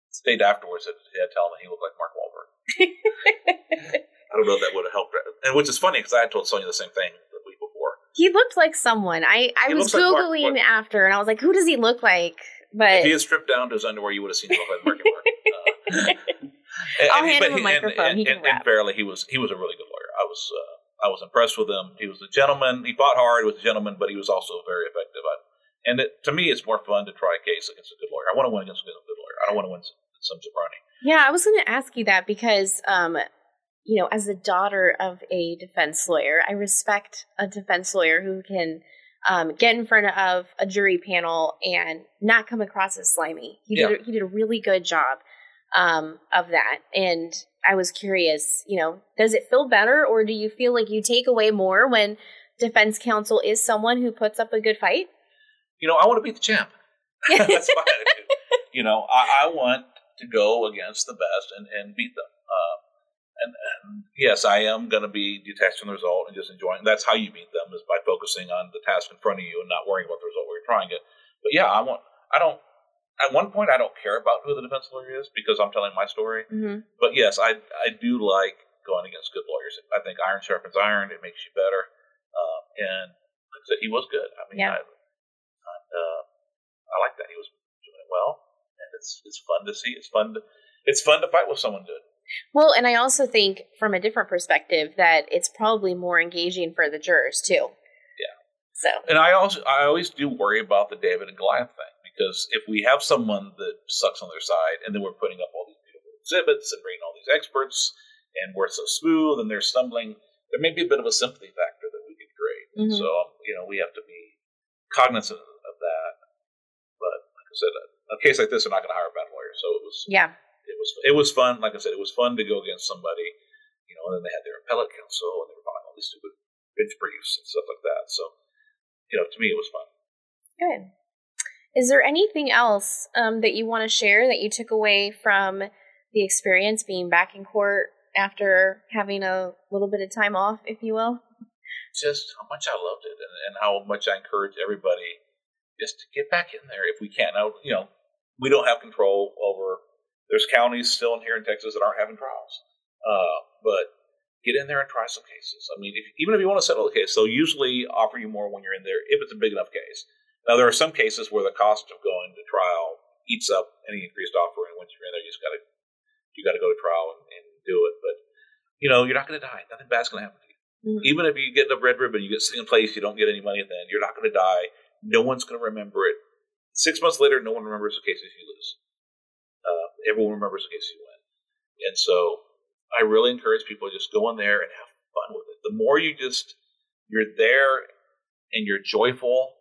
stayed afterwards that he had to tell him that he looked like Mark Wahlberg. I don't know if that would have helped. And which is funny because I had told Sonia the same thing the week before. He looked like someone. I was Googling like after, and I was like, who does he look like? But if he had stripped down to his underwear, you would have seen him look like Mark. I'll hand him a microphone. And fairly, he was a really good lawyer. I was impressed with him. He was a gentleman. He fought hard, was a gentleman, but he was also very effective. To me, it's more fun to try a case against a good lawyer. I want to win against a good lawyer. I don't want to win some jabroni. Yeah, I was going to ask you that because you know, as a daughter of a defense lawyer, I respect a defense lawyer who can get in front of a jury panel and not come across as slimy. He did a really good job of that. And I was curious, you know, does it feel better, or do you feel like you take away more when defense counsel is someone who puts up a good fight? You know, I want to beat the champ. That's my attitude. You know, I want to go against the best and beat them. And yes, I am going to be detached from the result and just enjoying. That's how you beat them, is by focusing on the task in front of you and not worrying about the result where you're trying it. But yeah, at one point, I don't care about who the defense lawyer is because I'm telling my story. Mm-hmm. But yes, I do like going against good lawyers. I think iron sharpens iron. It makes you better. And like I said, he was good. I mean, yeah. I like that. He was doing it well. And it's fun to see. It's fun to fight with someone good. Well, and I also think from a different perspective that it's probably more engaging for the jurors too. Yeah. So. And I always do worry about the David and Goliath thing, because if we have someone that sucks on their side and then we're putting up all these beautiful exhibits and bringing all these experts and we're so smooth and they're stumbling, there may be a bit of a sympathy factor that we could create. Mm-hmm. So, you know, we have to be cognizant of that. But like I said, a case like this, they're not going to hire a bad lawyer. So it was. Yeah. It was fun. Like I said, it was fun to go against somebody, you know, and then they had their appellate counsel and they were filing all these stupid bench briefs and stuff like that. So, you know, to me, it was fun. Good. Is there anything else that you want to share that you took away from the experience being back in court after having a little bit of time off, if you will? Just how much I loved it and how much I encourage everybody just to get back in there if we can. Now, you know, we don't have control over. There's counties still in here in Texas that aren't having trials. But get in there and try some cases. I mean, even if you want to settle the case, they'll usually offer you more when you're in there if it's a big enough case. Now, there are some cases where the cost of going to trial eats up any increased offer, and once you're in there, you got to go to trial and do it. But, you know, you're not going to die. Nothing bad's going to happen to you. Mm-hmm. Even if you get the red ribbon, you get second place, you don't get any money at the end, you're not going to die. No one's going to remember it. 6 months later, no one remembers the cases you lose. Everyone remembers the case you win. And so I really encourage people to just go in there and have fun with it. The more you're there and you're joyful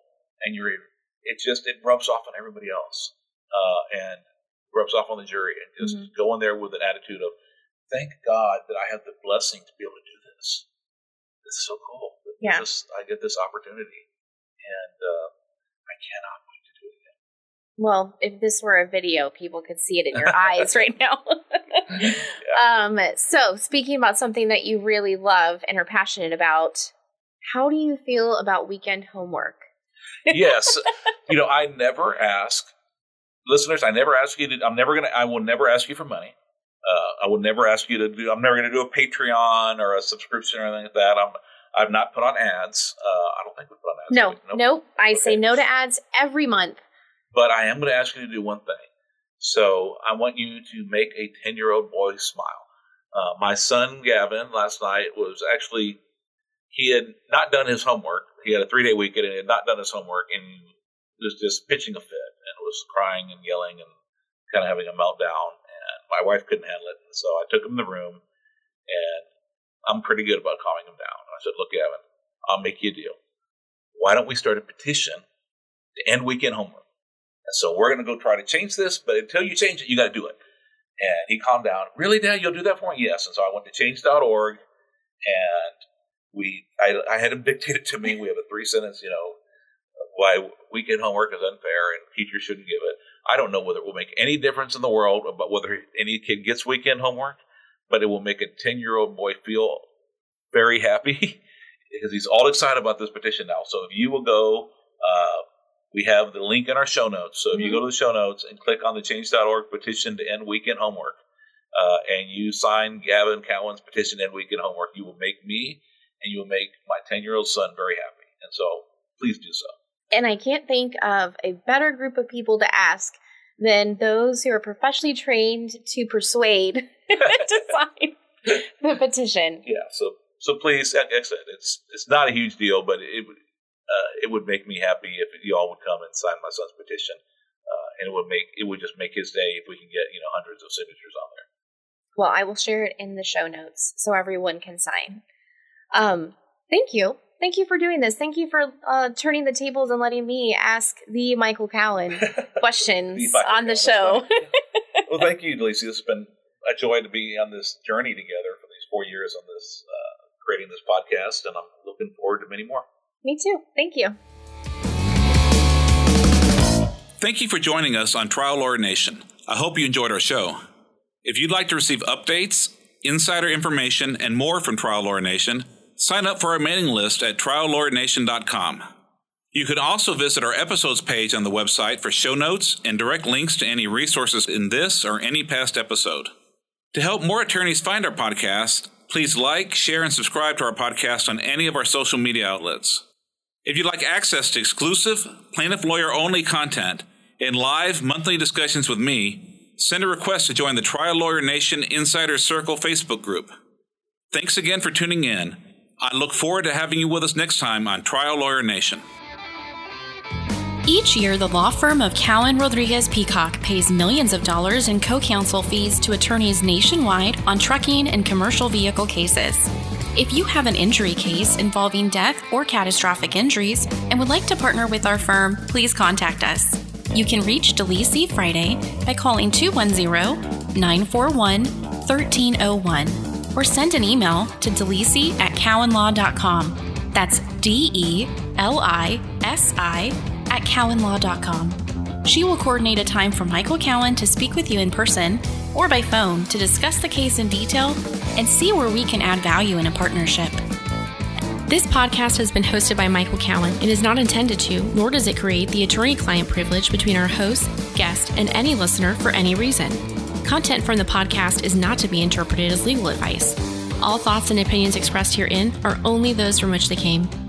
and it rubs off on everybody else and rubs off on the jury, and just mm-hmm. go in there with an attitude of, thank God that I have the blessing to be able to do this. This is so cool. Yeah. I get this opportunity, and I cannot wait. Well, if this were a video, people could see it in your eyes right now. Yeah. So speaking about something that you really love and are passionate about, how do you feel about weekend homework? Yes. You know, I never ask listeners. I will never ask you for money. I will never ask you I'm never going to do a Patreon or a subscription or anything like that. I've not put on ads. I don't think we put on ads. No. I say no to ads every month. But I am going to ask you to do one thing. So I want you to make a 10-year-old boy smile. My son, Gavin, last night he had not done his homework. He had a 3-day weekend and he had not done his homework, and he was just pitching a fit and was crying and yelling and kind of having a meltdown. And my wife couldn't handle it. And so I took him to the room, and I'm pretty good about calming him down. And I said, look, Gavin, I'll make you a deal. Why don't we start a petition to end weekend homework? And so we're going to go try to change this, but until you change it, you got to do it. And he calmed down. Really, Dad, you'll do that for me? Yes. And so I went to change.org, and I had him dictate it to me. We have a 3-sentence, you know, why weekend homework is unfair and teachers shouldn't give it. I don't know whether it will make any difference in the world about whether any kid gets weekend homework, but it will make a 10-year-old boy feel very happy because he's all excited about this petition now. So if you will go, we have the link in our show notes. So if you go to the show notes and click on the change.org petition to end weekend homework, and you sign Gavin Cowen's petition to end weekend homework, you will make me and you will make my 10-year-old son very happy. And so please do so. And I can't think of a better group of people to ask than those who are professionally trained to persuade to sign the petition. Yeah. So please, like I said, it's not a huge deal, but it would make me happy if you all would come and sign my son's petition, and it would just make his day if we can get, you know, hundreds of signatures on there. Well, I will share it in the show notes so everyone can sign. Thank you. Thank you for doing this. Thank you for turning the tables and letting me ask the Michael Cowen questions on the show. Well, thank you, Delisi. This has been a joy to be on this journey together for these 4 years on this creating this podcast, and I'm looking forward to many more. Me too. Thank you. Thank you for joining us on Trial Lawyer Nation. I hope you enjoyed our show. If you'd like to receive updates, insider information, and more from Trial Lawyer Nation, sign up for our mailing list at triallawyernation.com. You can also visit our episodes page on the website for show notes and direct links to any resources in this or any past episode. To help more attorneys find our podcast, please like, share, and subscribe to our podcast on any of our social media outlets. If you'd like access to exclusive, plaintiff lawyer-only content and live monthly discussions with me, send a request to join the Trial Lawyer Nation Insider Circle Facebook group. Thanks again for tuning in. I look forward to having you with us next time on Trial Lawyer Nation. Each year, the law firm of Cowen Rodriguez Peacock pays millions of dollars in co-counsel fees to attorneys nationwide on trucking and commercial vehicle cases. If you have an injury case involving death or catastrophic injuries and would like to partner with our firm, please contact us. You can reach Delisi Friday by calling 210-941-1301. Or send an email to delisi@cowenlaw.com. That's delisi@cowenlaw.com. She will coordinate a time for Michael Cowen to speak with you in person or by phone to discuss the case in detail and see where we can add value in a partnership. This podcast has been hosted by Michael Cowen and is not intended to, nor does it create the attorney-client privilege between our host, guest, and any listener for any reason. Content from the podcast is not to be interpreted as legal advice. All thoughts and opinions expressed herein are only those from which they came.